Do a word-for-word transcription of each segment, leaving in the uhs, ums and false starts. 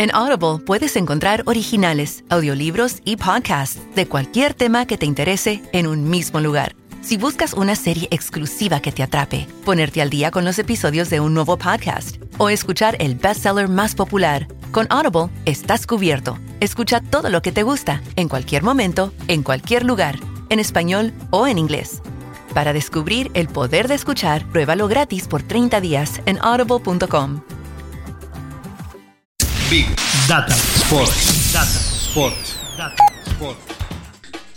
En Audible puedes encontrar originales, audiolibros y podcasts de cualquier tema que te interese en un mismo lugar. Si buscas una serie exclusiva que te atrape, ponerte al día con los episodios de un nuevo podcast o escuchar el bestseller más popular, con Audible estás cubierto. Escucha todo lo que te gusta, en cualquier momento, en cualquier lugar, en español o en inglés. Para descubrir el poder de escuchar, pruébalo gratis por treinta días en audible punto com. Big Data Sports. Data Sports. Data Sports.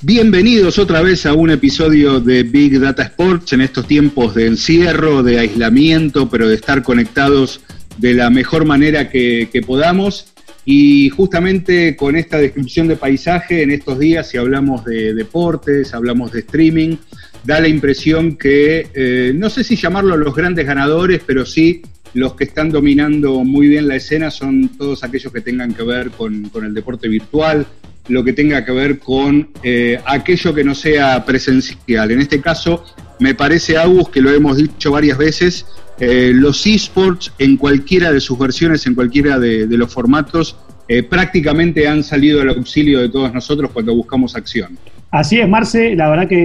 Bienvenidos otra vez a un episodio de Big Data Sports en estos tiempos de encierro, de aislamiento, pero de estar conectados de la mejor manera que, que podamos. Y justamente con esta descripción de paisaje en estos días, si hablamos de deportes, hablamos de streaming, da la impresión que, eh, no sé si llamarlo los grandes ganadores, pero sí los que están dominando muy bien la escena son todos aquellos que tengan que ver con, con el deporte virtual, lo que tenga que ver con eh, aquello que no sea presencial. En este caso, me parece, Agus, que lo hemos dicho varias veces, eh, los eSports en cualquiera de sus versiones, en cualquiera de, de los formatos, eh, prácticamente han salido al auxilio de todos nosotros cuando buscamos acción. Así es, Marce, la verdad que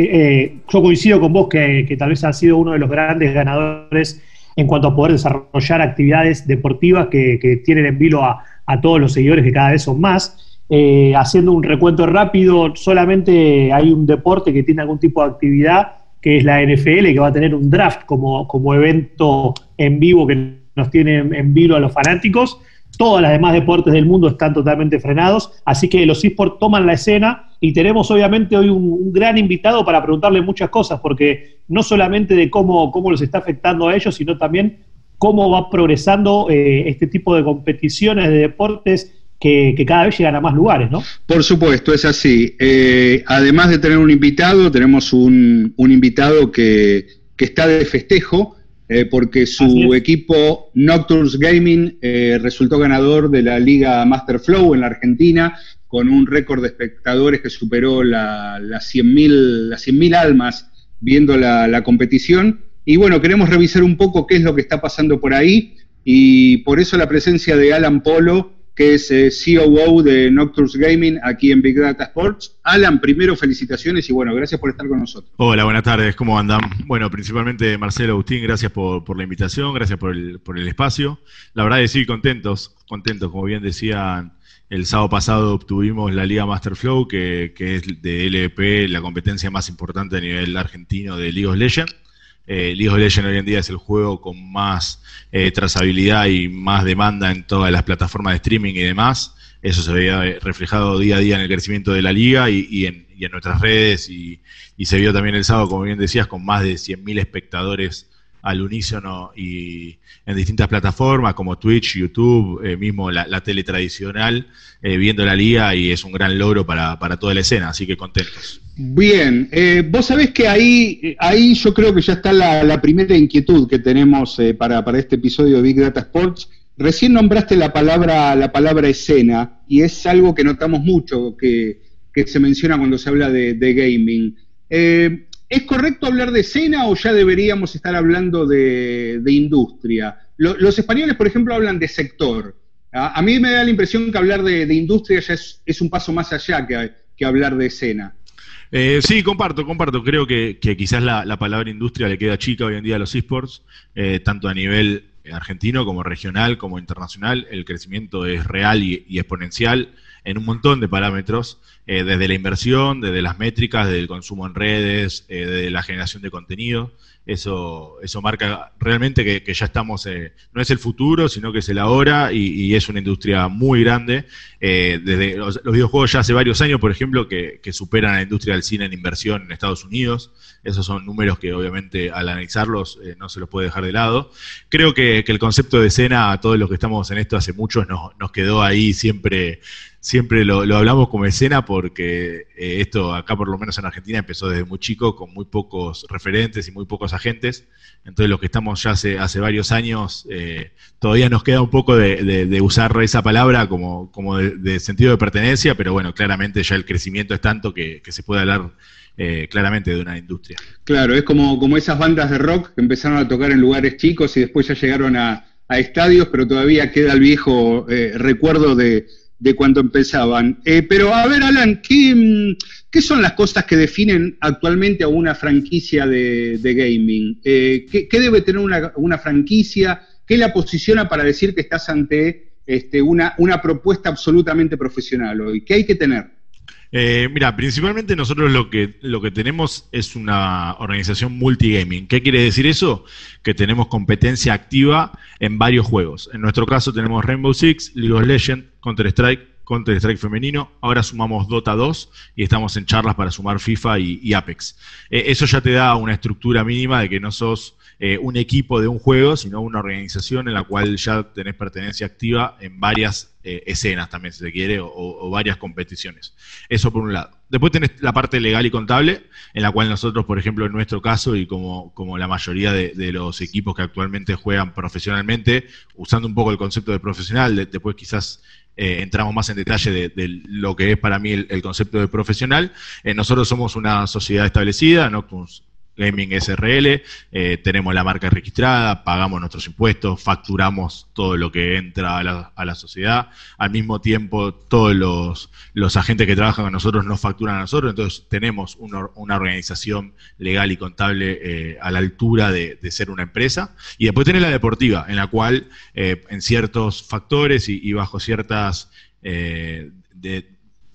eh, yo coincido con vos que, que tal vez ha sido uno de los grandes ganadores en cuanto a poder desarrollar actividades deportivas que, que tienen en vilo a, a todos los seguidores, que cada vez son más. Eh, haciendo un recuento rápido, solamente hay un deporte que tiene algún tipo de actividad, que es la N F L, que va a tener un draft como, como evento en vivo que nos tiene en vilo a los fanáticos. Todos los demás deportes del mundo están totalmente frenados, así que los eSports toman la escena y tenemos obviamente hoy un, un gran invitado para preguntarle muchas cosas, porque no solamente de cómo, cómo los está afectando a ellos, sino también cómo va progresando eh, este tipo de competiciones de deportes que, que cada vez llegan a más lugares, ¿no? Por supuesto, es así. Eh, además de tener un invitado, tenemos un, un invitado que, que está de festejo, Eh, porque su equipo Nocturne Gaming eh, resultó ganador de la Liga Master Flow en la Argentina, con un récord de espectadores que superó las la cien mil almas viendo la, la competición. Y bueno, queremos revisar un poco qué es lo que está pasando por ahí, y por eso la presencia de Alan Polo, que es eh, C O O de Nocturne Gaming aquí en Big Data Sports. Alan, primero felicitaciones y bueno, gracias por estar con nosotros. Hola, buenas tardes, ¿cómo andan? Bueno, principalmente Marcelo, Agustín, gracias por, por la invitación, gracias por el, por el espacio. La verdad es que sí, contentos, contentos, como bien decían, el sábado pasado obtuvimos la Liga Master Flow, que, que es de L F P, la competencia más importante a nivel argentino de League of Legends. Eh, League of Legends hoy en día es el juego con más eh, trazabilidad y más demanda en todas las plataformas de streaming y demás. Eso se veía reflejado día a día en el crecimiento de la liga y, y, en, y en nuestras redes, y, y se vio también el sábado, como bien decías, con más de cien mil espectadores al unísono y en distintas plataformas como Twitch, YouTube, eh, mismo la, la tele tradicional, eh, viendo la liga, y es un gran logro para, para toda la escena, así que contentos. Bien, eh, vos sabés que ahí, ahí yo creo que ya está la, la primera inquietud que tenemos eh, para, para este episodio de Big Data Sports. Recién nombraste la palabra, la palabra escena, y es algo que notamos mucho, que, que se menciona cuando se habla de, de gaming. Eh, ¿Es correcto hablar de escena o ya deberíamos estar hablando de, de industria? Lo, los españoles, por ejemplo, hablan de sector. A, a mí me da la impresión que hablar de, de industria ya es, es un paso más allá que, que hablar de escena. Eh, sí, comparto, comparto. Creo que, que quizás la, la palabra industria le queda chica hoy en día a los eSports, eh, tanto a nivel argentino como regional, como internacional. El crecimiento es real y, y exponencial en un montón de parámetros, eh, desde la inversión, desde las métricas, desde el consumo en redes, eh, desde la generación de contenido. Eso eso marca realmente que, que ya estamos, eh, no es el futuro, sino que es el ahora, y, y es una industria muy grande. Eh, desde los, los videojuegos ya hace varios años, por ejemplo, que, que superan a la industria del cine en inversión en Estados Unidos. Esos son números que obviamente al analizarlos eh, no se los puede dejar de lado. Creo que, que el concepto de escena, a todos los que estamos en esto hace muchos, nos, nos quedó ahí siempre. Siempre lo, lo hablamos como escena porque eh, esto acá, por lo menos en Argentina, empezó desde muy chico con muy pocos referentes y muy pocos agentes. Entonces los que estamos ya hace, hace varios años, eh, todavía nos queda un poco de, de, de usar esa palabra como, como de, de sentido de pertenencia, pero bueno, claramente ya el crecimiento es tanto que, que se puede hablar eh, claramente de una industria. Claro, es como, como esas bandas de rock que empezaron a tocar en lugares chicos y después ya llegaron a... a estadios, pero todavía queda el viejo eh, recuerdo de, de cuando empezaban. Eh, pero a ver, Alan, ¿qué, ¿qué son las cosas que definen actualmente a una franquicia de, de gaming? Eh, ¿qué, ¿Qué debe tener una, una franquicia? ¿Qué la posiciona para decir que estás ante este, una, una propuesta absolutamente profesional hoy? ¿Qué hay que tener? Eh, mira, principalmente nosotros lo que, lo que tenemos es una organización multigaming. ¿Qué quiere decir eso? Que tenemos competencia activa en varios juegos. En nuestro caso tenemos Rainbow Six, League of Legends, Counter-Strike, Counter-Strike femenino, ahora sumamos Dota dos y estamos en charlas para sumar FIFA y, y Apex. Eh, eso ya te da una estructura mínima de que no sos eh, un equipo de un juego, sino una organización en la cual ya tenés pertenencia activa en varias eh, escenas también, si se quiere, o, o varias competiciones. Eso por un lado. Después tenés la parte legal y contable, en la cual nosotros, por ejemplo, en nuestro caso, y como, como la mayoría de, de los equipos que actualmente juegan profesionalmente, usando un poco el concepto de profesional, de, después quizás... Eh, entramos más en detalle de, de lo que es para mí el, el concepto de profesional. Eh, nosotros somos una sociedad establecida, Nocturne Gaming S R L, eh, tenemos la marca registrada, pagamos nuestros impuestos, facturamos todo lo que entra a la, a la sociedad. Al mismo tiempo, todos los, los agentes que trabajan con nosotros nos facturan a nosotros, entonces tenemos una, una organización legal y contable eh, a la altura de, de ser una empresa. Y después tenés la deportiva, en la cual eh, en ciertos factores y, y bajo ciertas eh, de,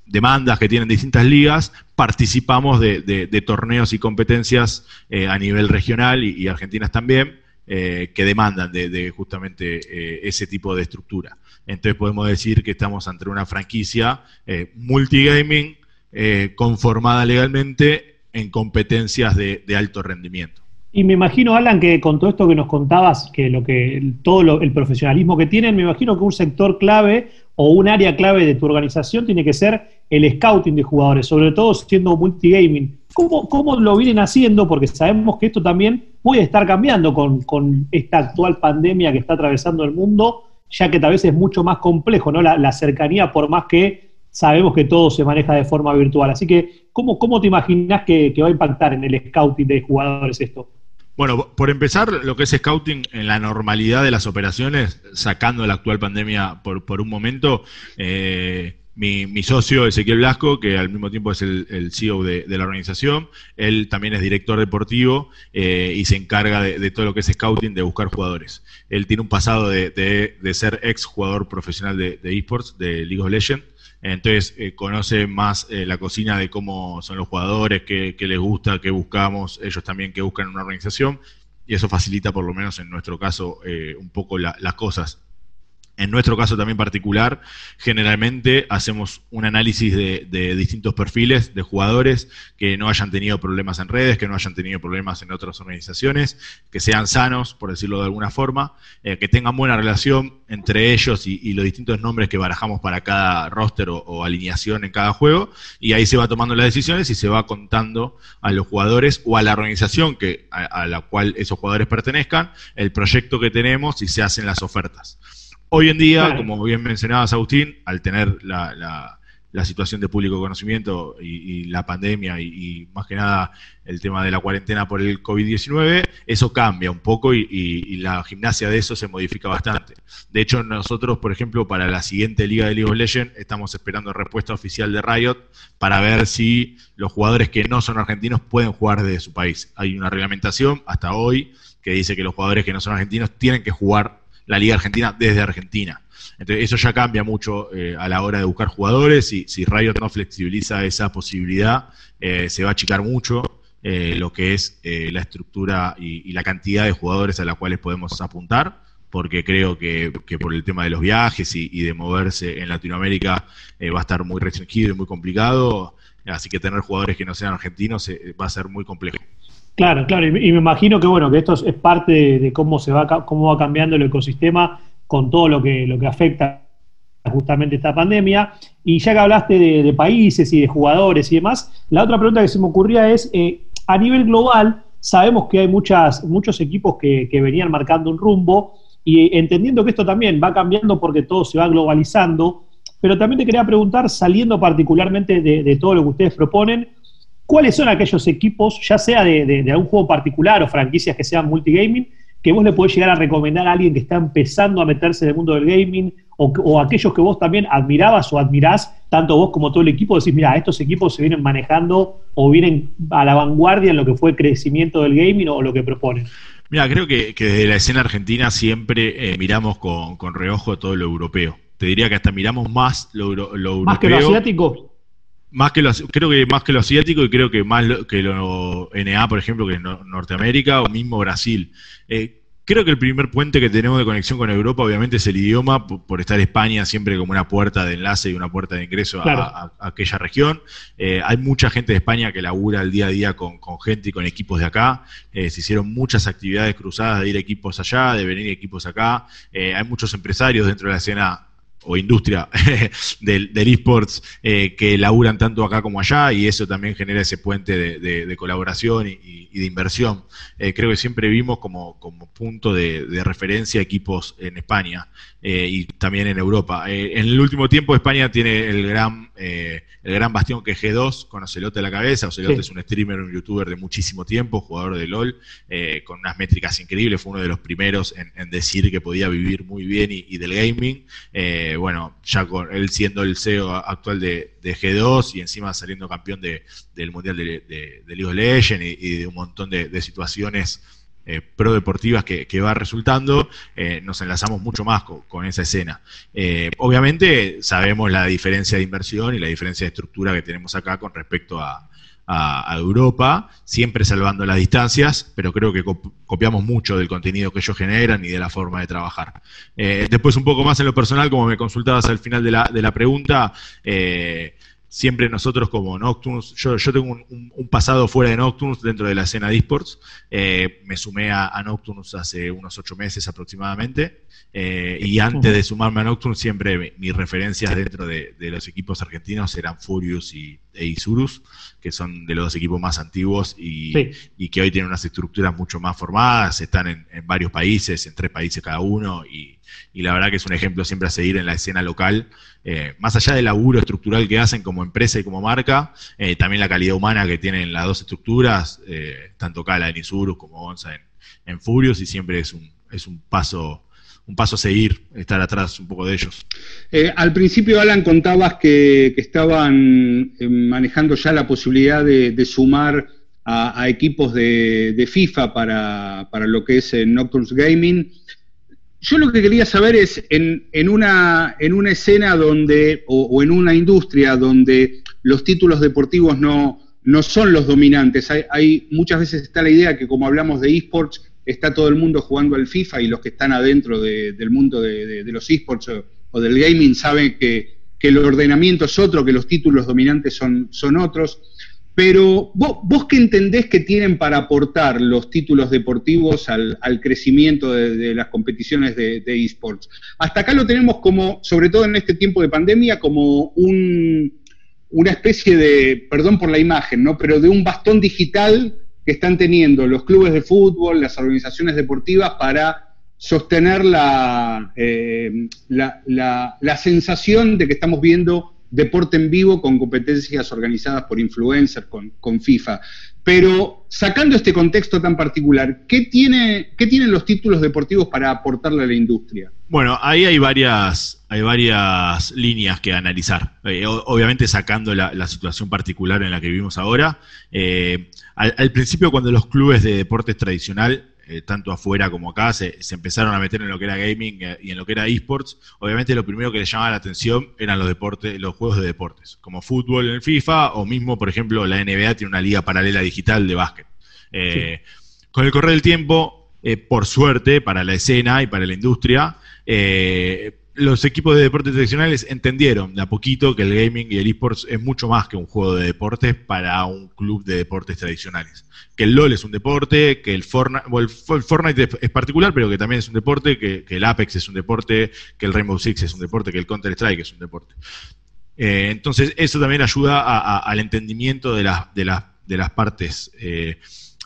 demandas que tienen distintas ligas, participamos de, de, de torneos y competencias eh, a nivel regional y, y argentinas también, eh, que demandan de, de justamente eh, ese tipo de estructura. Entonces podemos decir que estamos ante una franquicia eh, multigaming eh, conformada legalmente en competencias de, de alto rendimiento. Y me imagino, Alan, que con todo esto que nos contabas, que lo que todo lo, el profesionalismo que tienen, me imagino que un sector clave o un área clave de tu organización tiene que ser el scouting de jugadores, sobre todo siendo multigaming. ¿Cómo, cómo lo vienen haciendo? Porque sabemos que esto también puede estar cambiando con, con esta actual pandemia que está atravesando el mundo, ya que tal vez es mucho más complejo, ¿no? La, la cercanía, por más que sabemos que todo se maneja de forma virtual. Así que, ¿cómo, cómo te imaginas que, que va a impactar en el scouting de jugadores esto? Bueno, por empezar, lo que es scouting en la normalidad de las operaciones, sacando la actual pandemia por, por un momento, eh, mi, mi socio Ezequiel Blasco, que al mismo tiempo es el, el C E O de, de la organización, él también es director deportivo eh, y se encarga de, de todo lo que es scouting, de buscar jugadores. Él tiene un pasado de, de, de ser ex jugador profesional de, de eSports, de League of Legends. Entonces eh, conoce más eh, la cocina de cómo son los jugadores, qué, qué les gusta, qué buscamos, ellos también qué buscan en una organización, y eso facilita, por lo menos en nuestro caso, eh, un poco la, las cosas. En nuestro caso también particular, generalmente hacemos un análisis de, de distintos perfiles de jugadores que no hayan tenido problemas en redes, que no hayan tenido problemas en otras organizaciones, que sean sanos, por decirlo de alguna forma, eh, que tengan buena relación entre ellos y, y los distintos nombres que barajamos para cada roster o, o alineación en cada juego, y ahí se va tomando las decisiones y se va contando a los jugadores o a la organización que, a, a la cual esos jugadores pertenezcan, el proyecto que tenemos y se hacen las ofertas. Hoy en día, claro, como bien mencionabas, Agustín, al tener la, la, la situación de público conocimiento y, y la pandemia y, y más que nada el tema de la cuarentena por el COVID diecinueve, eso cambia un poco y, y, y la gimnasia de eso se modifica bastante. De hecho, nosotros, por ejemplo, para la siguiente liga de League of Legends estamos esperando respuesta oficial de Riot para ver si los jugadores que no son argentinos pueden jugar desde su país. Hay una reglamentación hasta hoy que dice que los jugadores que no son argentinos tienen que jugar la Liga Argentina desde Argentina. Entonces eso ya cambia mucho eh, a la hora de buscar jugadores, y si Riot no flexibiliza esa posibilidad, eh, se va a achicar mucho eh, lo que es eh, la estructura y, y la cantidad de jugadores a las cuales podemos apuntar, porque creo que, que por el tema de los viajes y, y de moverse en Latinoamérica eh, va a estar muy restringido y muy complicado, así que tener jugadores que no sean argentinos eh, va a ser muy complejo. Claro, claro, y me imagino que bueno, que esto es parte de, de cómo se va cómo va cambiando el ecosistema con todo lo que lo que afecta justamente esta pandemia. Y ya que hablaste de, de países y de jugadores y demás, la otra pregunta que se me ocurría es, eh, a nivel global, sabemos que hay muchas muchos equipos que, que venían marcando un rumbo, y entendiendo que esto también va cambiando porque todo se va globalizando, pero también te quería preguntar, saliendo particularmente de, de todo lo que ustedes proponen, ¿cuáles son aquellos equipos, ya sea de, de, de algún juego particular o franquicias que sean multigaming, que vos le podés llegar a recomendar a alguien que está empezando a meterse en el mundo del gaming, o, o aquellos que vos también admirabas o admirás, tanto vos como todo el equipo, decís, mira, estos equipos se vienen manejando o vienen a la vanguardia en lo que fue el crecimiento del gaming o lo que proponen? Mira, creo que, que desde la escena argentina siempre eh, miramos con, con reojo todo lo europeo. Te diría que hasta miramos más lo, lo europeo. ¿Más que lo asiático? Más que lo, creo que más que lo asiático y creo que más lo, que lo N A, por ejemplo, que no, Norteamérica o mismo Brasil. Eh, creo que el primer puente que tenemos de conexión con Europa obviamente es el idioma, por, por estar España siempre como una puerta de enlace y una puerta de ingreso, claro, a, a aquella región. Eh, hay mucha gente de España que labura el día a día con, con gente y con equipos de acá. Eh, se hicieron muchas actividades cruzadas de ir equipos allá, de venir equipos acá. Eh, hay muchos empresarios dentro de la escena o industria del, del eSports eh, que laburan tanto acá como allá, y eso también genera ese puente de, de, de colaboración y, y de inversión. Eh, creo que siempre vimos como, como punto de, de referencia equipos en España eh, y también en Europa. Eh, en el último tiempo España tiene el gran, eh, el gran bastión que es G dos, con Ocelote a la cabeza. Ocelote sí. Es un streamer, un youtuber de muchísimo tiempo, jugador de LOL, eh, con unas métricas increíbles, fue uno de los primeros en, en decir que podía vivir muy bien y, y del gaming. Eh, bueno, ya con él siendo el C E O actual de, de G dos y encima saliendo campeón de, del Mundial de, de, de League of Legends y, y de un montón de, de situaciones eh, pro-deportivas que, que va resultando, eh, nos enlazamos mucho más con, con esa escena. Eh, obviamente sabemos la diferencia de inversión y la diferencia de estructura que tenemos acá con respecto a a Europa, siempre salvando las distancias, pero creo que copiamos mucho del contenido que ellos generan y de la forma de trabajar. Eh, después un poco más en lo personal, como me consultabas al final de la, de la pregunta, eh, siempre nosotros como Nocturne, yo, yo tengo un, un, un pasado fuera de Nocturne dentro de la escena de eSports, eh, me sumé a, a Nocturne hace unos ocho meses aproximadamente, eh, y antes de sumarme a Nocturne siempre mi, mis referencias dentro de, de los equipos argentinos eran Furious y e Isurus, que son de los dos equipos más antiguos y, sí. y que hoy tienen unas estructuras mucho más formadas, están en, en varios países, en tres países cada uno, y, y la verdad que es un ejemplo siempre a seguir en la escena local, eh, más allá del laburo estructural que hacen como empresa y como marca, eh, también la calidad humana que tienen las dos estructuras, eh, tanto Kala en Isurus como Onza en, en Furious, y siempre es un, es un paso... un paso a seguir, estar atrás un poco de ellos. Eh, al principio, Alan, contabas que, que estaban manejando ya la posibilidad de, de sumar a, a equipos de, de FIFA para, para lo que es Nocturne Gaming. Yo lo que quería saber es, en, en, una, en una escena donde, o, o en una industria donde los títulos deportivos no, no son los dominantes, hay, hay muchas veces está la idea que como hablamos de eSports, está todo el mundo jugando al FIFA y los que están adentro de, del mundo de, de, de los eSports o, o del gaming saben que, que el ordenamiento es otro, que los títulos dominantes son, son otros. Pero ¿vos, vos qué entendés que tienen para aportar los títulos deportivos al, al crecimiento de, de las competiciones de, de eSports? Hasta acá lo tenemos como, sobre todo en este tiempo de pandemia, como un, una especie de, perdón por la imagen, ¿no? Pero de un bastón digital que están teniendo los clubes de fútbol, las organizaciones deportivas, para sostener la, eh, la, la, la sensación de que estamos viendo deporte en vivo con competencias organizadas por influencers, con, con FIFA. Pero sacando este contexto tan particular, ¿qué, tiene, ¿qué tienen los títulos deportivos para aportarle a la industria? Bueno, ahí hay varias, hay varias líneas que analizar. Eh, obviamente sacando la, la situación particular en la que vivimos ahora. Eh, al, al principio cuando los clubes de deportes tradicional, eh, tanto afuera como acá, se, se empezaron a meter en lo que era gaming y en lo que era eSports, obviamente lo primero que les llamaba la atención eran los deportes, los juegos de deportes, como fútbol en el FIFA, o mismo, por ejemplo, la N B A tiene una liga paralela digital de básquet. Eh, sí. Con el correr del tiempo, eh, por suerte, para la escena y para la industria, eh, los equipos de deportes tradicionales entendieron de a poquito que el gaming y el eSports es mucho más que un juego de deportes para un club de deportes tradicionales. Que el LOL es un deporte, que el Fortnite, bueno, el Fortnite es particular, pero que también es un deporte, que, que el Apex es un deporte, que el Rainbow Six es un deporte, que el Counter-Strike es un deporte. Eh, entonces eso también ayuda a, a, al entendimiento de, la, de, la, de las partes. Eh,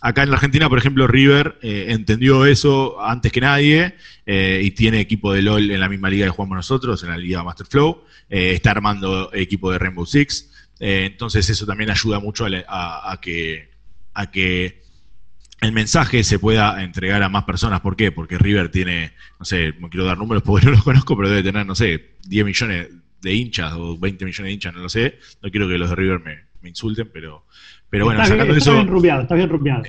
Acá en la Argentina, por ejemplo, River eh, entendió eso antes que nadie eh, y tiene equipo de LOL en la misma liga que jugamos nosotros, en la Liga Master Flow. Eh, está armando equipo de Rainbow Six. Eh, entonces eso también ayuda mucho a, a, a que, a que el mensaje se pueda entregar a más personas. ¿Por qué? Porque River tiene, no sé, no quiero dar números porque no los conozco, pero debe tener, no sé, diez millones de hinchas o veinte millones de hinchas, no lo sé. No quiero que los de River me, me insulten, pero... Pero bueno, está sacando bien, está eso, bien rubiado, está bien rubiado.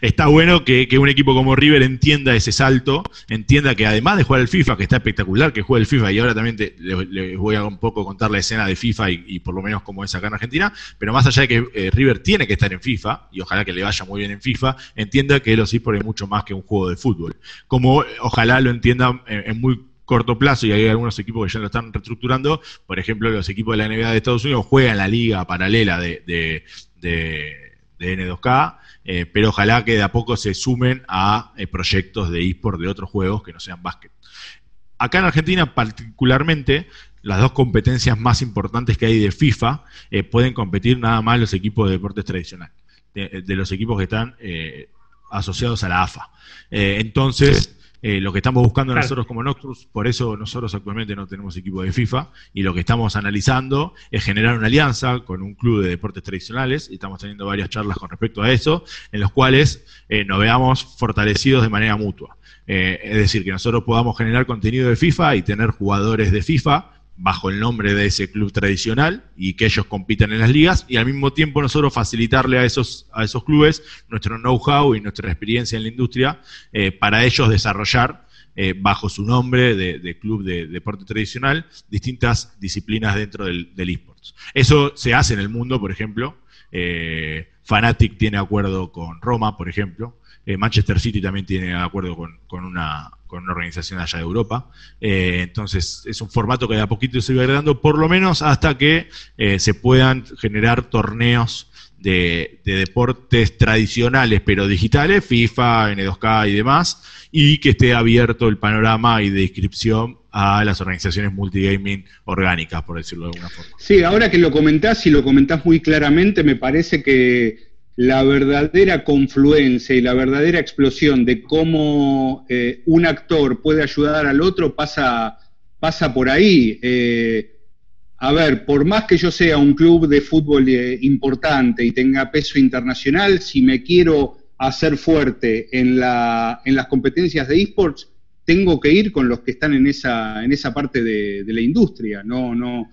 Está bueno que, que un equipo como River entienda ese salto, entienda que además de jugar el FIFA, que está espectacular, que juega el FIFA, y ahora también te, les, les voy a un poco contar la escena de FIFA y, y por lo menos cómo es acá en Argentina, pero más allá de que eh, River tiene que estar en FIFA, y ojalá que le vaya muy bien en FIFA, entienda que los eSports es mucho más que un juego de fútbol. Como ojalá lo entiendan en, en muy corto plazo, y hay algunos equipos que ya lo están reestructurando, por ejemplo, los equipos de la N B A de Estados Unidos juegan la liga paralela de... de De, de N dos K, eh, pero ojalá que de a poco se sumen a eh, proyectos de eSport de otros juegos que no sean básquet. Acá en Argentina particularmente, las dos competencias más importantes que hay de FIFA eh, pueden competir nada más los equipos de deportes tradicionales, de, de los equipos que están eh, asociados a la A F A. Eh, entonces... Eh, lo que estamos buscando claro. nosotros como Nocturne, por eso nosotros actualmente no tenemos equipo de FIFA, y lo que estamos analizando es generar una alianza con un club de deportes tradicionales, y estamos teniendo varias charlas con respecto a eso, en los cuales eh, nos veamos fortalecidos de manera mutua. Eh, es decir, que nosotros podamos generar contenido de FIFA y tener jugadores de FIFA bajo el nombre de ese club tradicional y que ellos compitan en las ligas, y al mismo tiempo nosotros facilitarle a esos, a esos clubes nuestro know-how y nuestra experiencia en la industria eh, para ellos desarrollar eh, bajo su nombre de, de club de deporte tradicional distintas disciplinas dentro del, del eSports. Eso se hace en el mundo, por ejemplo. Eh, Fnatic tiene acuerdo con Roma, por ejemplo. Eh, Manchester City también tiene acuerdo con, con una... con una organización allá de Europa, eh, entonces es un formato que de a poquito se va agregando, por lo menos hasta que eh, se puedan generar torneos de, de deportes tradicionales pero digitales, FIFA, N dos K y demás, y que esté abierto el panorama y de inscripción a las organizaciones multigaming orgánicas, por decirlo de alguna forma. Sí, ahora que lo comentás, y lo comentás muy claramente, me parece que la verdadera confluencia y la verdadera explosión de cómo eh, un actor puede ayudar al otro pasa, pasa por ahí. Eh, a ver, por más que yo sea un club de fútbol eh, importante y tenga peso internacional, si me quiero hacer fuerte en, la, en las competencias de eSports, tengo que ir con los que están en esa, en esa parte de, de la industria. No, no...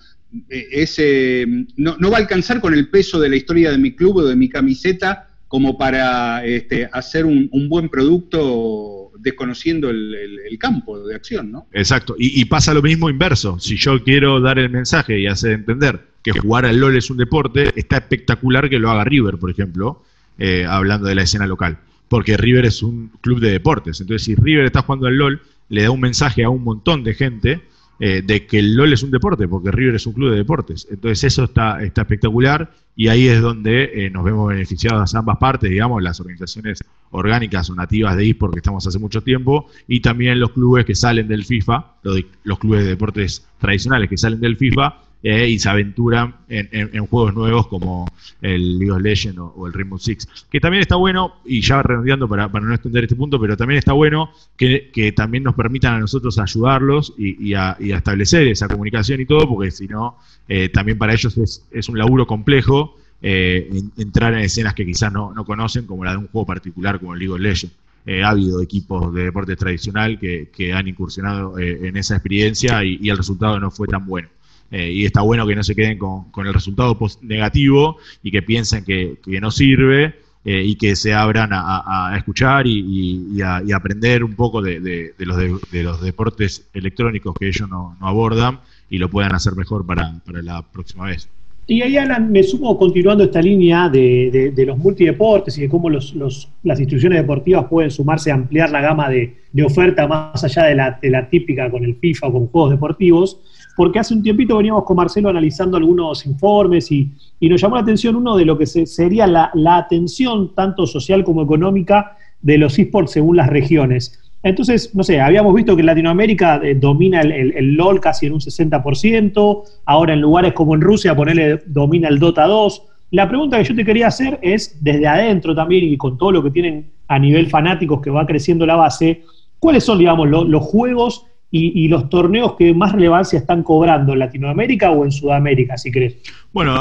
Ese, no, no va a alcanzar con el peso de la historia de mi club o de mi camiseta como para este, hacer un, un buen producto desconociendo el, el, el campo de acción, ¿no? Exacto, y, y pasa lo mismo inverso. Si yo quiero dar el mensaje y hacer entender que jugar al LOL es un deporte, está espectacular que lo haga River, por ejemplo, eh, hablando de la escena local, porque River es un club de deportes. Entonces, si River está jugando al LOL, le da un mensaje a un montón de gente Eh, de que el LOL es un deporte, porque River es un club de deportes. Entonces eso está, está espectacular, y ahí es donde eh, nos vemos beneficiadas ambas partes, digamos, las organizaciones orgánicas o nativas de eSport que estamos hace mucho tiempo, y también los clubes que salen del FIFA, los, los clubes de deportes tradicionales que salen del FIFA eh, y se aventuran en, en, en juegos nuevos como el League of Legends o, o el Rainbow Six, que también está bueno, y ya redondeando para, para no extender este punto, pero también está bueno que, que también nos permitan a nosotros ayudarlos y, y, a, y a establecer esa comunicación y todo, porque si no, eh, también para ellos es, es un laburo complejo eh, en, entrar en escenas que quizás no, no conocen, como la de un juego particular como el League of Legends. Eh, ha habido equipos de deporte tradicional que, que han incursionado eh, en esa experiencia y, y el resultado no fue tan bueno. Eh, y está bueno que no se queden con, con el resultado negativo y que piensen que, que no sirve eh, y que se abran a, a escuchar y, y, y, a, y aprender un poco de, de, de, los de, de los deportes electrónicos que ellos no, no abordan y lo puedan hacer mejor para, para la próxima vez. Y ahí, Alan, me sumo continuando esta línea de, de, de los multideportes y de cómo los, los, las instituciones deportivas pueden sumarse a ampliar la gama de, de oferta más allá de la, de la típica con el FIFA o con juegos deportivos, porque hace un tiempito veníamos con Marcelo analizando algunos informes y, y nos llamó la atención uno de lo que se, sería la, la atención tanto social como económica de los eSports según las regiones. Entonces, no sé, habíamos visto que en Latinoamérica eh, domina el, el, el LOL casi en un sesenta por ciento, ahora en lugares como en Rusia, ponele, domina el Dota dos. La pregunta que yo te quería hacer es, desde adentro también y con todo lo que tienen a nivel fanáticos que va creciendo la base, ¿cuáles son, digamos, lo, los juegos Y, y los torneos que más relevancia están cobrando en Latinoamérica o en Sudamérica, si crees? Bueno,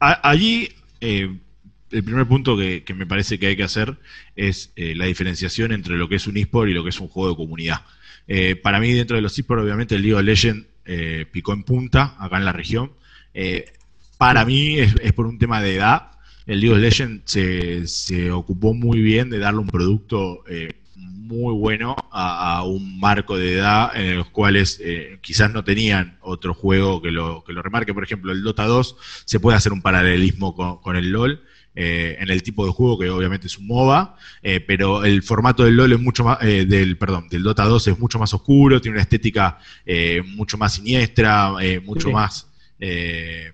a, allí eh, el primer punto que, que me parece que hay que hacer es eh, la diferenciación entre lo que es un eSport y lo que es un juego de comunidad. Eh, para mí, dentro de los eSports, obviamente, el League of Legends eh, picó en punta acá en la región. Eh, para mí es, es por un tema de edad. El League of Legends se, se ocupó muy bien de darle un producto eh, muy bueno a, a un marco de edad en los cuales eh, quizás no tenían otro juego que lo, que lo remarque. Por ejemplo, el Dota dos se puede hacer un paralelismo con, con el LoL eh, en el tipo de juego, que obviamente es un MOBA, eh, pero el formato del LoL es mucho más, eh, del perdón, del Dota dos es mucho más oscuro, tiene una estética eh, mucho más siniestra, eh, mucho sí. más eh,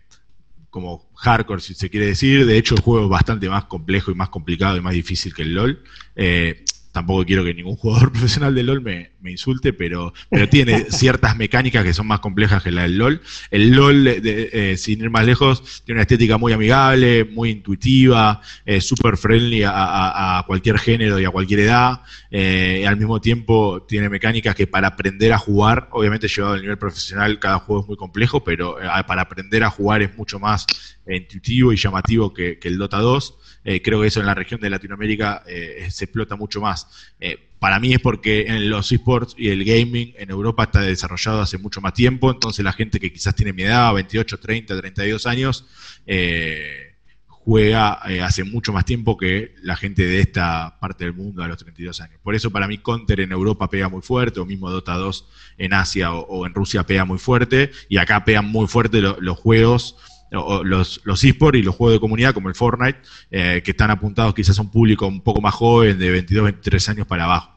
como hardcore, si se quiere decir. De hecho, el juego es bastante más complejo y más complicado y más difícil que el LoL. Eh, Tampoco quiero que ningún jugador profesional de LoL me, me insulte, pero, pero tiene ciertas mecánicas que son más complejas que la del LoL. El LoL, de, de, eh, sin ir más lejos, tiene una estética muy amigable, muy intuitiva, eh, súper friendly a, a, a cualquier género y a cualquier edad. Eh, y al mismo tiempo tiene mecánicas que para aprender a jugar, obviamente llevado al nivel profesional, cada juego es muy complejo, pero eh, para aprender a jugar es mucho más eh, intuitivo y llamativo que, que el Dota dos. Eh, creo que eso en la región de Latinoamérica eh, se explota mucho más. Eh, para mí es porque en los esports y el gaming en Europa está desarrollado hace mucho más tiempo, entonces la gente que quizás tiene mi edad, veintiocho, treinta, treinta y dos años, eh, juega eh, hace mucho más tiempo que la gente de esta parte del mundo a los treinta y dos años. Por eso para mí Counter en Europa pega muy fuerte, o mismo Dota dos en Asia o, o en Rusia pega muy fuerte, y acá pegan muy fuerte lo, los juegos... los los eSports y los juegos de comunidad como el Fortnite, eh, que están apuntados quizás a un público un poco más joven, de veintidós, veintitrés años para abajo.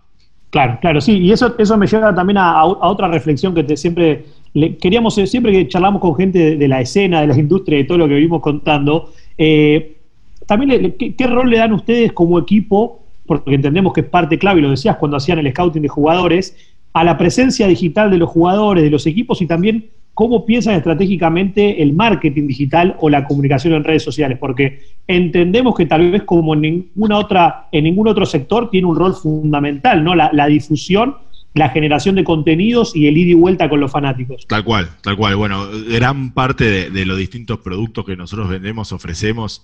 Claro, claro, sí, y eso eso me lleva también a, a otra reflexión que te, siempre le, queríamos, siempre que charlamos con gente de, de la escena, de la industria, de todo lo que vivimos contando, eh, también le, le, ¿qué, qué rol le dan ustedes como equipo? Porque entendemos que es parte clave, y lo decías cuando hacían el scouting de jugadores, a la presencia digital de los jugadores, de los equipos, y también ¿cómo piensan estratégicamente el marketing digital o la comunicación en redes sociales? Porque entendemos que tal vez como en, ninguna otra, en ningún otro sector tiene un rol fundamental, ¿no? La, la difusión, la generación de contenidos y el ida y vuelta con los fanáticos. Tal cual, tal cual. Bueno, gran parte de, de los distintos productos que nosotros vendemos, ofrecemos,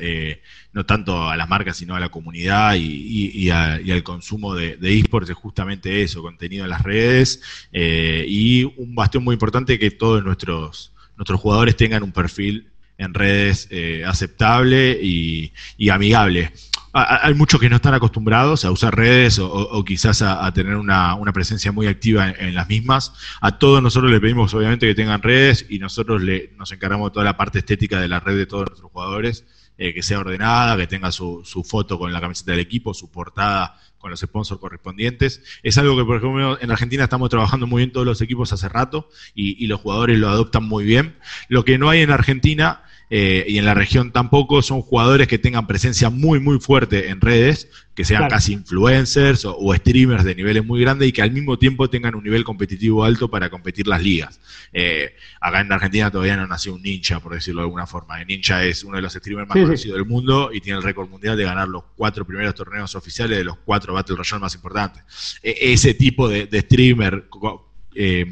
Eh, no tanto a las marcas sino a la comunidad y, y, y, a, y al consumo de, de eSports, es justamente eso, contenido en las redes, eh, y un bastión muy importante que todos nuestros, nuestros jugadores tengan un perfil en redes eh, aceptable y, y amigable. Hay muchos que no están acostumbrados a usar redes o, o quizás a, a tener una, una presencia muy activa en, en las mismas. A todos nosotros les pedimos obviamente que tengan redes, y nosotros le, nos encargamos de toda la parte estética de la red de todos nuestros jugadores, eh, que sea ordenada, que tenga su, su foto con la camiseta del equipo, su portada con los sponsors correspondientes. Es algo que, por ejemplo, en Argentina estamos trabajando muy bien todos los equipos hace rato, y, y los jugadores lo adoptan muy bien. Lo que no hay en Argentina... Eh, y en la región tampoco, son jugadores que tengan presencia muy muy fuerte en redes, que sean claro. casi influencers o, o streamers de niveles muy grandes, y que al mismo tiempo tengan un nivel competitivo alto para competir las ligas. Eh, acá en Argentina todavía no nació un Ninja, por decirlo de alguna forma. El Ninja es uno de los streamers más sí, conocidos sí. del mundo, y tiene el récord mundial de ganar los cuatro primeros torneos oficiales de los cuatro Battle Royale más importantes. Eh, ese tipo de, de streamer... Eh,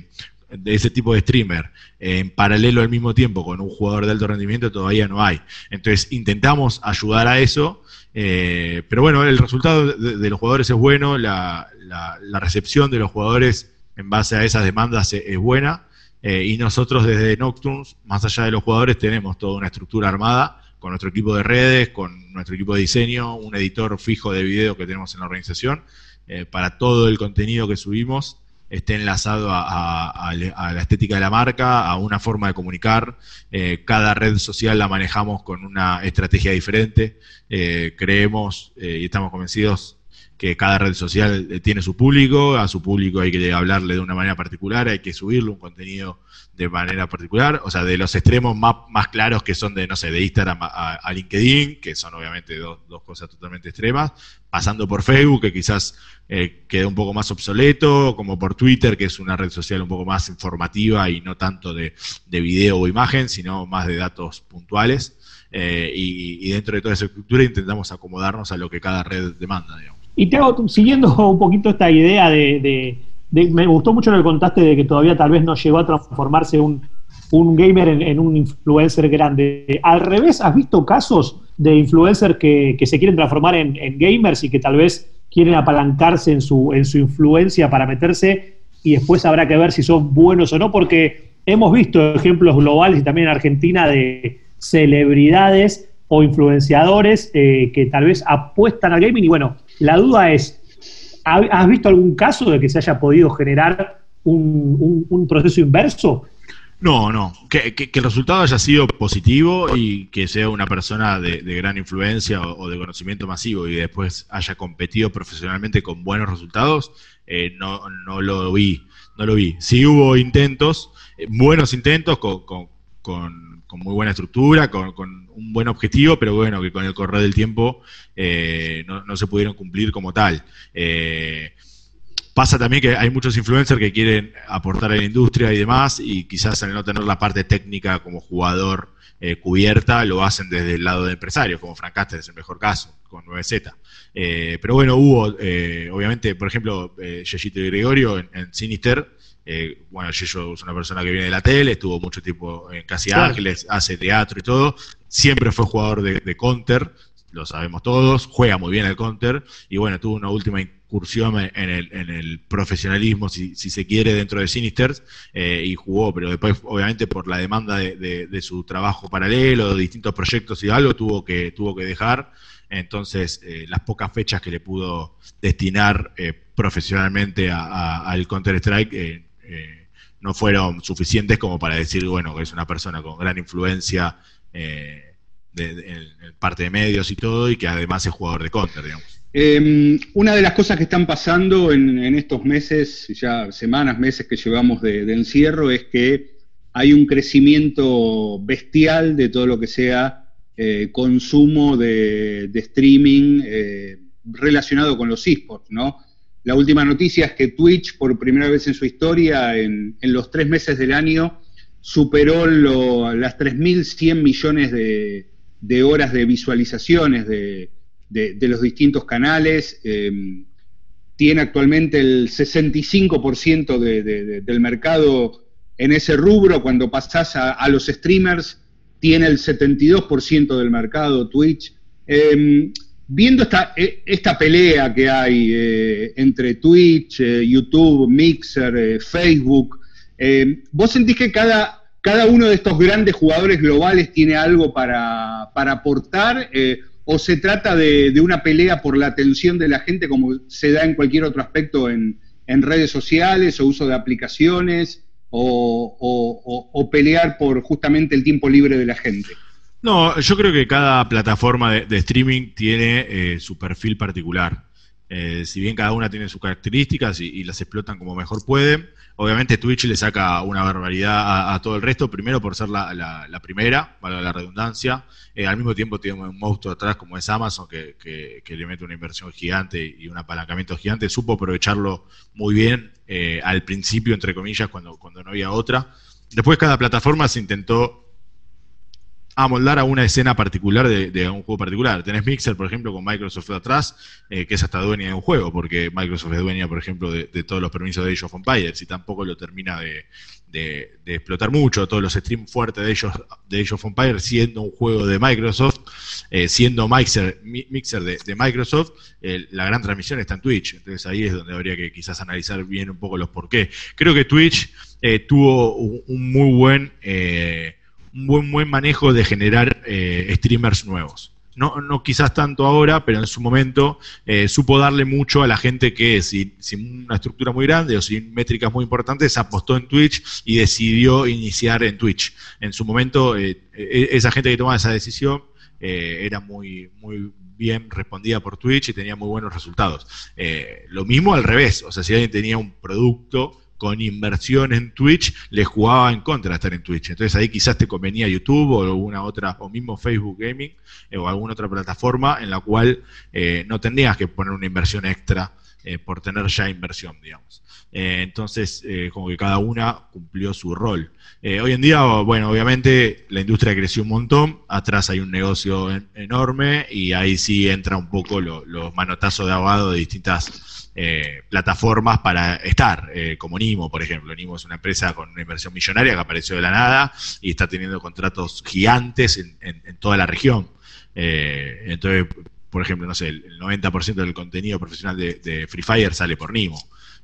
de ese tipo de streamer, eh, en paralelo al mismo tiempo con un jugador de alto rendimiento, todavía no hay. Entonces intentamos ayudar a eso, eh, pero bueno, el resultado de, de los jugadores es bueno, la, la, la recepción de los jugadores en base a esas demandas es, es buena, eh, y nosotros desde Nocturne, más allá de los jugadores, tenemos toda una estructura armada, con nuestro equipo de redes, con nuestro equipo de diseño, un editor fijo de video que tenemos en la organización, eh, para todo el contenido que subimos, esté enlazado a, a, a la estética de la marca, a una forma de comunicar. Eh, cada red social la manejamos con una estrategia diferente. Eh, creemos eh, y estamos convencidos que cada red social tiene su público, a su público hay que hablarle de una manera particular, hay que subirle un contenido de manera particular. O sea, de los extremos más, más claros, que son de, no sé, de Instagram a, a LinkedIn, que son obviamente dos, dos cosas totalmente extremas, pasando por Facebook, que quizás eh, quede un poco más obsoleto, como por Twitter, que es una red social un poco más informativa y no tanto de, de video o imagen, sino más de datos puntuales, eh, y, y dentro de toda esa estructura intentamos acomodarnos a lo que cada red demanda, digamos. Y te hago, siguiendo un poquito esta idea de, de, de... Me gustó mucho lo que contaste de que todavía tal vez no llegó a transformarse un, un gamer en, en un influencer grande. Al revés, ¿has visto casos de influencers que, que se quieren transformar en, en gamers y que tal vez quieren apalancarse en su, en su influencia para meterse, y después habrá que ver si son buenos o no? Porque hemos visto ejemplos globales y también en Argentina de celebridades o influenciadores eh, que tal vez apuestan al gaming. Y bueno, la duda es, ¿has visto algún caso de que se haya podido generar un, un, un proceso inverso? No, no. Que, que, que el resultado haya sido positivo y que sea una persona de, de gran influencia o, o de conocimiento masivo y después haya competido profesionalmente con buenos resultados, eh, no, no lo vi. No lo vi. Sí hubo intentos, eh, buenos intentos con, con, con, con muy buena estructura, con, con un buen objetivo, pero bueno, que con el correr del tiempo eh, no, no se pudieron cumplir como tal. Eh, Pasa también que hay muchos influencers que quieren aportar a la industria y demás, y quizás al no tener la parte técnica como jugador eh, cubierta, lo hacen desde el lado de empresarios, como Frank Caster es el mejor caso, con nueve zeta. Eh, pero bueno, hubo, eh, obviamente, por ejemplo, eh, Yeyito y Gregorio en, en Sinister. Eh, bueno, Yeyo es una persona que viene de la tele, estuvo mucho tiempo en Casi Ángeles, hace teatro y todo. Siempre fue jugador de, de Counter, lo sabemos todos, juega muy bien al Counter, y bueno, tuvo una última incursión en el, en el profesionalismo, si, si se quiere, dentro de Sinisters, eh, y jugó, pero después, obviamente, por la demanda de, de, de su trabajo paralelo, de distintos proyectos y algo, tuvo que, tuvo que dejar. Entonces, eh, las pocas fechas que le pudo destinar eh, profesionalmente a, a, al Counter-Strike eh, eh, no fueron suficientes como para decir, bueno, que es una persona con gran influencia eh, de, de, en parte de medios y todo, y que además es jugador de Counter, digamos. Eh, una de las cosas que están pasando en, en estos meses, ya semanas, meses que llevamos de, de encierro, es que hay un crecimiento bestial de todo lo que sea eh, consumo de, de streaming eh, relacionado con los eSports, ¿no? La última noticia es que Twitch, por primera vez en su historia, en, en los tres meses del año, superó lo, las tres mil cien millones de, de horas de visualizaciones de... De, de los distintos canales, eh, tiene actualmente el sesenta y cinco por ciento de, de, de, del mercado en ese rubro. Cuando pasás a, a los streamers, tiene el setenta y dos por ciento del mercado Twitch. Eh, viendo esta, esta pelea que hay eh, entre Twitch, eh, YouTube, Mixer, eh, Facebook, eh, ¿vos sentís que cada, cada uno de estos grandes jugadores globales tiene algo para, para aportar? Eh, ¿O se trata de, de una pelea por la atención de la gente, como se da en cualquier otro aspecto en, en redes sociales o uso de aplicaciones, o, o, o, o pelear por justamente el tiempo libre de la gente? No, yo creo que cada plataforma de, de streaming tiene eh, su perfil particular. Eh, si bien cada una tiene sus características y, y las explotan como mejor pueden, obviamente Twitch le saca una barbaridad a, a todo el resto, primero por ser la, la, la primera, valga la redundancia, eh, al mismo tiempo tiene un monstruo atrás como es Amazon, que, que, que le mete una inversión gigante y un apalancamiento gigante, supo aprovecharlo muy bien eh, al principio, entre comillas, cuando, cuando no había otra. Después cada plataforma se intentó a moldar a una escena particular de, de un juego particular. Tenés Mixer, por ejemplo, con Microsoft atrás, eh, que es hasta dueña de un juego, porque Microsoft es dueña, por ejemplo, de, de todos los permisos de Age of Empires, y tampoco lo termina de, de, de explotar mucho. Todos los streams fuertes de ellos de Age of Empires, siendo un juego de Microsoft, eh, siendo Mixer, Mixer de, de Microsoft, eh, la gran transmisión está en Twitch. Entonces ahí es donde habría que quizás analizar bien un poco los porqués. Creo que Twitch eh, tuvo un, un muy buen... Eh, un buen, buen manejo de generar eh, streamers nuevos. No, no quizás tanto ahora, pero en su momento eh, supo darle mucho a la gente que sin, sin una estructura muy grande o sin métricas muy importantes apostó en Twitch y decidió iniciar en Twitch. En su momento eh, esa gente que tomaba esa decisión eh, era muy, muy bien respondida por Twitch y tenía muy buenos resultados. Eh, lo mismo al revés, o sea, si alguien tenía un producto con inversión en Twitch, les jugaba en contra estar en Twitch. Entonces ahí quizás te convenía YouTube o alguna otra, o mismo Facebook Gaming, eh, o alguna otra plataforma en la cual eh, no tendrías que poner una inversión extra eh, por tener ya inversión, digamos. Eh, entonces, eh, como que cada una cumplió su rol. Eh, hoy en día, bueno, obviamente la industria creció un montón, atrás hay un negocio en, enorme, y ahí sí entra un poco lo, los manotazos de abogado de distintas eh, plataformas para estar, eh, como Nimo, por ejemplo. Nimo es una empresa con una inversión millonaria que apareció de la nada y está teniendo contratos gigantes en, en, en toda la región. Eh, entonces, por ejemplo, no sé, el noventa por ciento del contenido profesional de, de Free Fire sale por Nimo.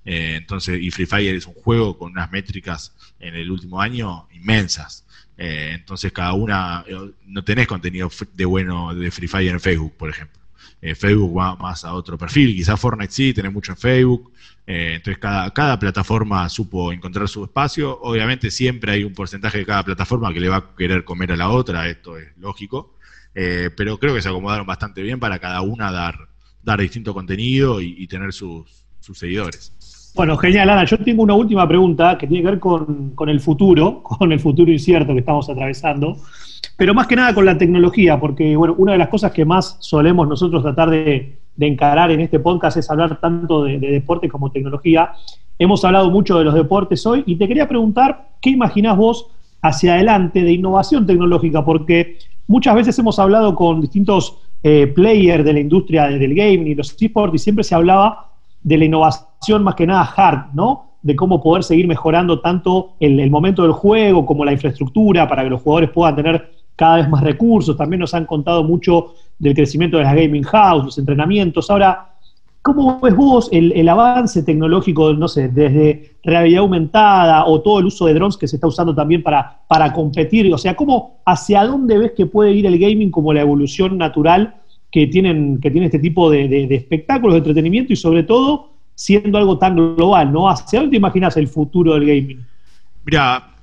Eh, entonces, y Free Fire es un juego con unas métricas en el último año inmensas. Eh, entonces, cada una, no tenés contenido de bueno de Free Fire en Facebook, por ejemplo. Eh, Facebook va más a otro perfil, quizás Fortnite sí, tenés mucho en Facebook. Eh, entonces, cada, cada plataforma supo encontrar su espacio. Obviamente, siempre hay un porcentaje de cada plataforma que le va a querer comer a la otra, esto es lógico. Eh, pero creo que se acomodaron bastante bien para cada una dar, dar distinto contenido y, y tener sus, sus seguidores. Bueno, genial, Ana. Yo tengo una última pregunta que tiene que ver con, con el futuro, con el futuro incierto que estamos atravesando, pero más que nada con la tecnología, porque bueno, una de las cosas que más solemos nosotros tratar de, de encarar en este podcast es hablar tanto de, de deporte como tecnología. Hemos hablado mucho de los deportes hoy y te quería preguntar, ¿qué imaginás vos hacia adelante de innovación tecnológica? Porque muchas veces hemos hablado con distintos eh, players de la industria del gaming y los esports, y siempre se hablaba de la innovación más que nada hard, ¿no? De cómo poder seguir mejorando tanto el, el momento del juego como la infraestructura para que los jugadores puedan tener cada vez más recursos. También nos han contado mucho del crecimiento de las gaming house, los entrenamientos. Ahora, ¿cómo ves vos el, el avance tecnológico, no sé, desde realidad aumentada o todo el uso de drones que se está usando también para, para competir? O sea, ¿cómo, hacia dónde ves que puede ir el gaming como la evolución natural que tienen, que tiene este tipo de, de, de espectáculos, de entretenimiento y sobre todo siendo algo tan global, ¿no? ¿Hacia dónde te imaginas el futuro del gaming? Mirá,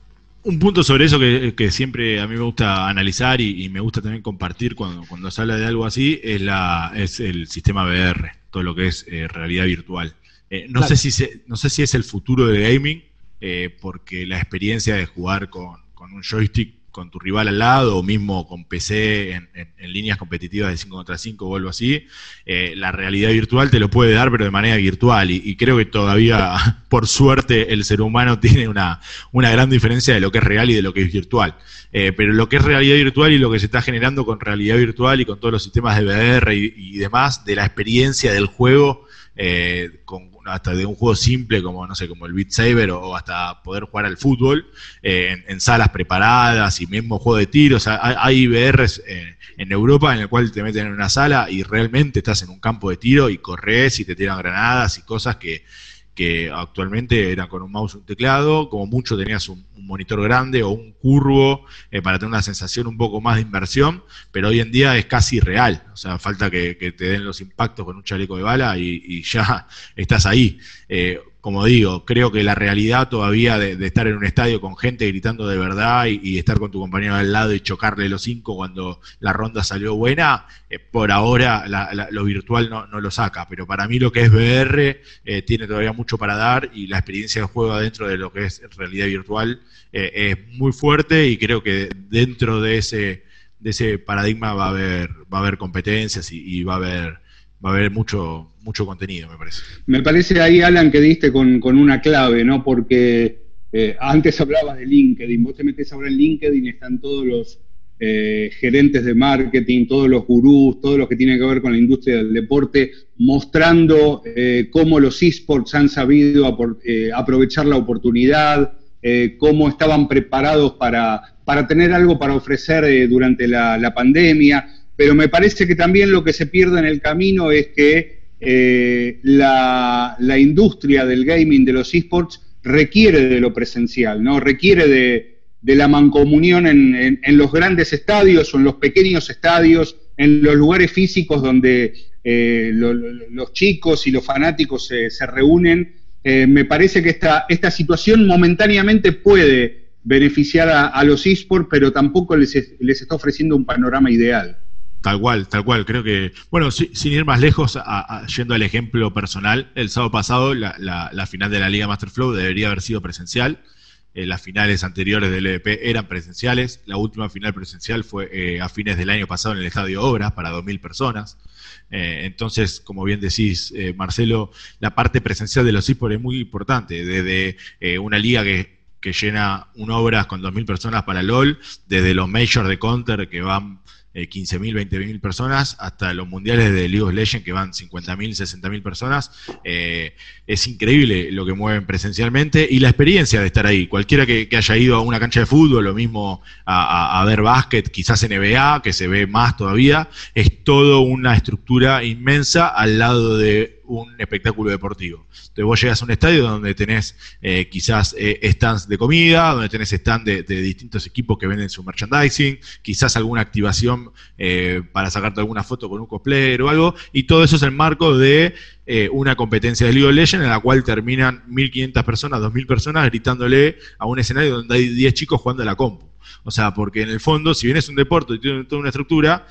un punto sobre eso que, que siempre a mí me gusta analizar y, y me gusta también compartir cuando, cuando se habla de algo así es, la, es el sistema V R. Todo lo que es eh, realidad virtual. Eh, no, claro. sé si se, no sé si es el futuro del gaming, eh, porque la experiencia de jugar con, con un joystick con tu rival al lado, o mismo con P C en, en, en líneas competitivas de cinco contra cinco o algo así, eh, la realidad virtual te lo puede dar, pero de manera virtual. Y, y creo que todavía, por suerte, el ser humano tiene una, una gran diferencia de lo que es real y de lo que es virtual. Eh, pero lo que es realidad virtual y lo que se está generando con realidad virtual y con todos los sistemas de V R y, y demás, de la experiencia del juego, eh, con hasta de un juego simple como, no sé, como el Beat Saber o, o hasta poder jugar al fútbol eh, en, en salas preparadas y mismo juego de tiros. O sea, hay V Rs eh, en Europa en el cual te meten en una sala y realmente estás en un campo de tiro y corres y te tiran granadas y cosas que, que actualmente eran con un mouse y un teclado, como mucho tenías un, un monitor grande o un curvo eh, para tener una sensación un poco más de inversión, pero hoy en día es casi real. O sea, falta que, que te den los impactos con un chaleco de bala y, y ya estás ahí. Eh, como digo, creo que la realidad todavía de, de estar en un estadio con gente gritando de verdad y, y estar con tu compañero al lado y chocarle los cinco cuando la ronda salió buena, eh, por ahora la, la, lo virtual no, no lo saca. Pero para mí lo que es V R eh, tiene todavía mucho para dar y la experiencia de juego dentro de lo que es realidad virtual eh, es muy fuerte y creo que dentro de ese, de ese paradigma va a haber, va a haber competencias y, y va a haber... Va a haber mucho mucho contenido, me parece. Me parece ahí, Alan, que diste con, con una clave, ¿no? Porque eh, antes hablabas de LinkedIn. Vos te metés ahora en LinkedIn y están todos los eh, gerentes de marketing, todos los gurús, todos los que tienen que ver con la industria del deporte, mostrando eh, cómo los esports han sabido apor, eh, aprovechar la oportunidad, eh, cómo estaban preparados para, para tener algo para ofrecer eh, durante la, la pandemia. Pero me parece que también lo que se pierde en el camino es que eh, la, la industria del gaming, de los esports, requiere de lo presencial, ¿no? Requiere de, de la mancomunión en, en, en los grandes estadios o en los pequeños estadios, en los lugares físicos donde eh, lo, lo, los chicos y los fanáticos se, se reúnen. Eh, me parece que esta, esta situación momentáneamente puede beneficiar a, a los esports, pero tampoco les, les está ofreciendo un panorama ideal. Tal cual, tal cual. Creo que, bueno, si, sin ir más lejos, a, a, yendo al ejemplo personal, el sábado pasado la, la, la final de la Liga Master Flow debería haber sido presencial. eh, las finales anteriores del L F P eran presenciales. La última final presencial fue eh, a fines del año pasado en el Estadio Obras para dos mil personas. Eh, entonces, como bien decís, eh, Marcelo, la parte presencial de los eSports es muy importante. Desde eh, una liga que, que llena un Obras con dos mil personas para LOL, desde los Majors de Counter que van quince mil, veinte mil personas, hasta los mundiales de League of Legends que van cincuenta mil, sesenta mil personas. Eh, es increíble lo que mueven presencialmente y la experiencia de estar ahí. Cualquiera que, que haya ido a una cancha de fútbol, lo mismo a, a, a ver básquet, quizás N B A, que se ve más todavía, es todo una estructura inmensa al lado de un espectáculo deportivo. Entonces vos llegas a un estadio donde tenés eh, quizás eh, stands de comida, donde tenés stands de, de distintos equipos que venden su merchandising, quizás alguna activación eh, para sacarte alguna foto con un cosplayer o algo, y todo eso es el marco de eh, una competencia de League of Legends en la cual terminan mil quinientas personas, dos mil personas gritándole a un escenario donde hay diez chicos jugando a la compu. O sea, porque en el fondo, si bien es un deporte y tiene toda una estructura,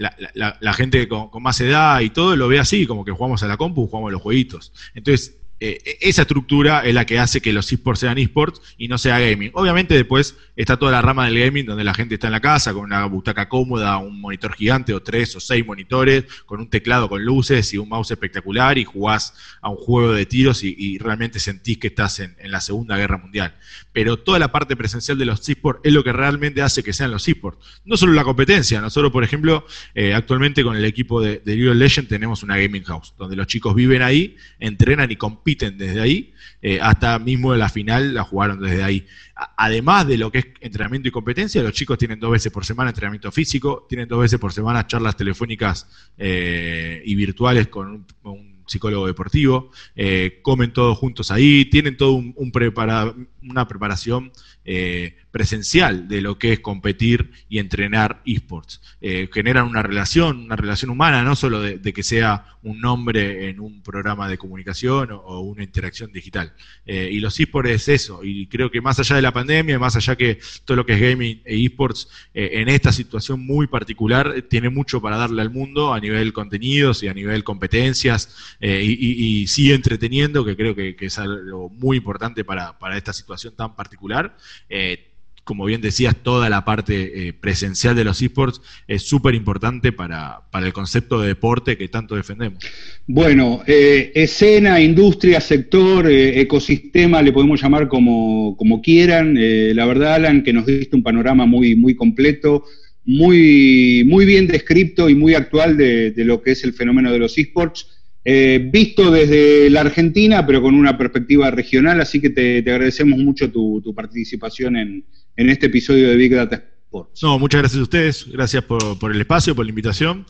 La, la, la gente con, con más edad y todo lo ve así, como que jugamos a la compu, jugamos a los jueguitos. Entonces, eh, esa estructura es la que hace que los eSports sean eSports y no sea gaming. Obviamente después está toda la rama del gaming donde la gente está en la casa con una butaca cómoda, un monitor gigante o tres o seis monitores, con un teclado con luces y un mouse espectacular, y jugás a un juego de tiros y, y realmente sentís que estás en, en la Segunda Guerra Mundial. Pero toda la parte presencial de los eSports es lo que realmente hace que sean los eSports. No solo la competencia. Nosotros, por ejemplo, eh, actualmente con el equipo de, de League of Legends tenemos una gaming house, donde los chicos viven ahí, entrenan y compiten desde ahí, eh, hasta mismo la final la jugaron desde ahí. A, además de lo que es entrenamiento y competencia, los chicos tienen dos veces por semana entrenamiento físico, tienen dos veces por semana charlas telefónicas eh, y virtuales con un, un psicólogo deportivo, eh, comen todos juntos ahí, tienen todo un, un prepara, una preparación eh, presencial de lo que es competir y entrenar eSports. Eh, generan una relación, una relación humana, no solo de, de que sea un nombre en un programa de comunicación o, o una interacción digital. Eh, y los eSports es eso, y creo que más allá de la pandemia, más allá que todo lo que es gaming e eSports, eh, en esta situación muy particular tiene mucho para darle al mundo a nivel contenidos y a nivel competencias, eh, y, y, y sigue entreteniendo, que creo que, que es algo muy importante para, para esta situación tan particular. Eh, Como bien decías, toda la parte eh, presencial de los eSports es súper importante para, para el concepto de deporte que tanto defendemos. Bueno, eh, escena, industria, sector, eh, ecosistema, le podemos llamar como, como quieran. Eh, la verdad, Alan, que nos diste un panorama muy, muy completo, muy, muy bien descrito y muy actual de, de lo que es el fenómeno de los eSports, eh, visto desde la Argentina, pero con una perspectiva regional, así que te, te agradecemos mucho tu, tu participación en... en este episodio de Big Data Sports. No, muchas gracias a ustedes, gracias por, por el espacio, por la invitación.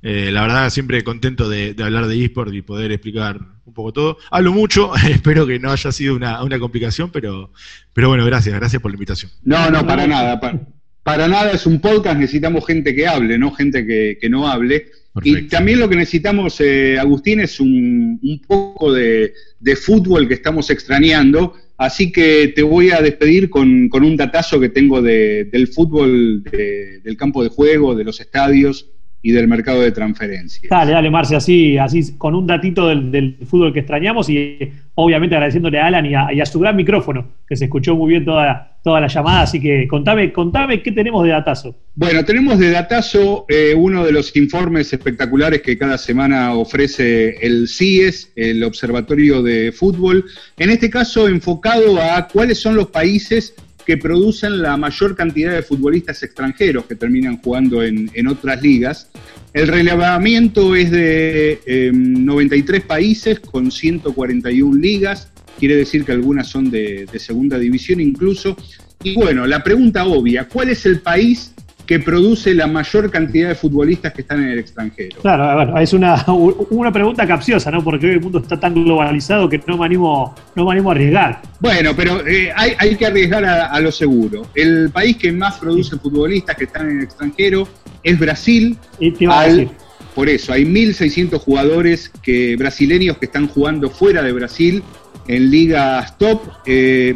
Eh, la verdad, siempre contento de, de hablar de eSports y poder explicar un poco todo. Hablo mucho, espero que no haya sido una, una complicación, pero, pero bueno, gracias, gracias por la invitación. No, no, para nada, para, para nada, es un podcast, necesitamos gente que hable, no gente que, que no hable. Perfecto. Y también lo que necesitamos, eh, Agustín, es un, un poco de, de fútbol que estamos extrañando. Así que te voy a despedir con, con un datazo que tengo de, del fútbol, de, del campo de juego, de los estadios y del mercado de transferencias. Dale, dale, Marce, así, así con un datito del, del fútbol que extrañamos, y obviamente agradeciéndole a Alan y a, y a su gran micrófono, que se escuchó muy bien toda, toda la llamada. Así que contame, contame qué tenemos de datazo. Bueno, tenemos de datazo eh, uno de los informes espectaculares que cada semana ofrece el C I E S, el Observatorio de Fútbol, en este caso enfocado a cuáles son los países que producen la mayor cantidad de futbolistas extranjeros que terminan jugando en, en otras ligas. El relevamiento es de eh, noventa y tres países con ciento cuarenta y una ligas, quiere decir que algunas son de, de segunda división incluso. Y bueno, la pregunta obvia, ¿cuál es el país que produce la mayor cantidad de futbolistas que están en el extranjero? Claro, bueno, es una, una pregunta capciosa, ¿no? Porque hoy el mundo está tan globalizado que no me animo, no me animo a arriesgar. Bueno, pero eh, hay, hay que arriesgar a, a lo seguro. El país que más produce sí. futbolistas que están en el extranjero es Brasil. Y te iba a decir. Por eso, hay mil seiscientos jugadores que, brasileños que están jugando fuera de Brasil en ligas top. Eh,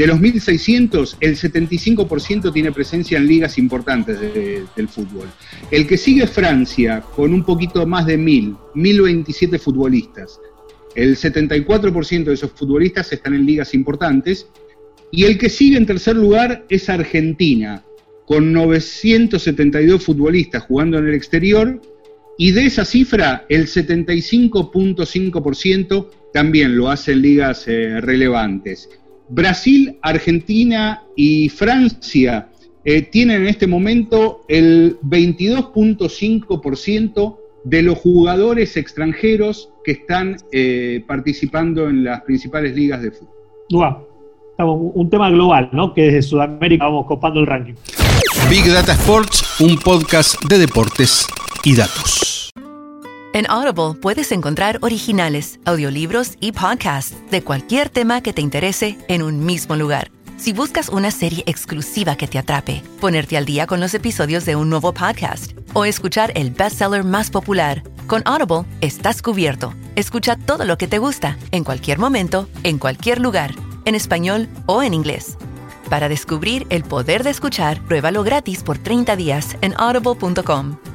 De los mil seiscientos, el setenta y cinco por ciento tiene presencia en ligas importantes de, del fútbol. El que sigue es Francia, con un poquito más de mil, mil veintisiete futbolistas. El setenta y cuatro por ciento de esos futbolistas están en ligas importantes. Y el que sigue en tercer lugar es Argentina, con novecientos setenta y dos futbolistas jugando en el exterior, y de esa cifra el setenta y cinco punto cinco por ciento también lo hace en ligas eh, relevantes. Brasil, Argentina y Francia eh, tienen en este momento el veintidós punto cinco por ciento de los jugadores extranjeros que están eh, participando en las principales ligas de fútbol. Wow. Un tema global, ¿no? Que desde Sudamérica vamos copando el ranking. Big Data Sports, un podcast de deportes y datos. En Audible puedes encontrar originales, audiolibros y podcasts de cualquier tema que te interese en un mismo lugar. Si buscas una serie exclusiva que te atrape, ponerte al día con los episodios de un nuevo podcast o escuchar el bestseller más popular, con Audible estás cubierto. Escucha todo lo que te gusta, en cualquier momento, en cualquier lugar, en español o en inglés. Para descubrir el poder de escuchar, pruébalo gratis por treinta días en audible punto com.